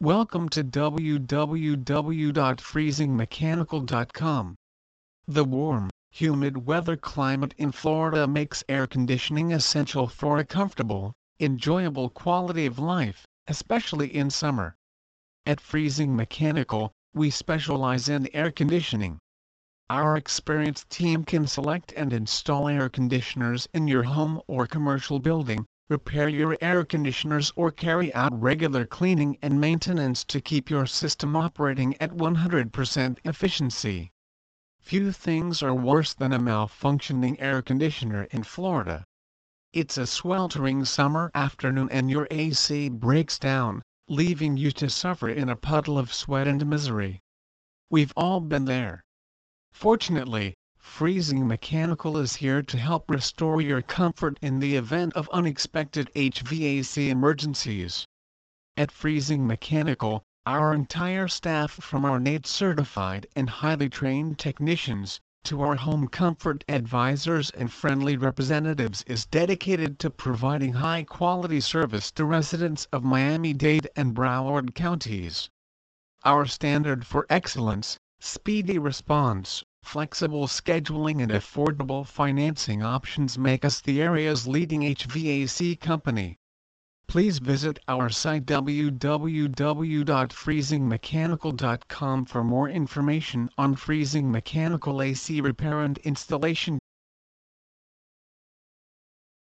Welcome to www.freezingmechanical.com. The warm, humid weather climate in Florida makes air conditioning essential for a comfortable, enjoyable quality of life, especially in summer. At Freezing Mechanical, we specialize in air conditioning. Our experienced team can select and install air conditioners in your home or commercial building, repair your air conditioners, or carry out regular cleaning and maintenance to keep your system operating at 100% efficiency. Few things are worse than a malfunctioning air conditioner in Florida. It's a sweltering summer afternoon and your AC breaks down, leaving you to suffer in a puddle of sweat and misery. We've all been there. Fortunately, Freezing Mechanical is here to help restore your comfort in the event of unexpected HVAC emergencies. At Freezing Mechanical, our entire staff, from our NATE certified and highly trained technicians to our home comfort advisors and friendly representatives, is dedicated to providing high-quality service to residents of Miami-Dade and Broward counties. Our standard for excellence, speedy response, flexible scheduling and affordable financing options make us the area's leading HVAC company. Please visit our site www.freezingmechanical.com for more information on Freezing Mechanical AC repair and installation.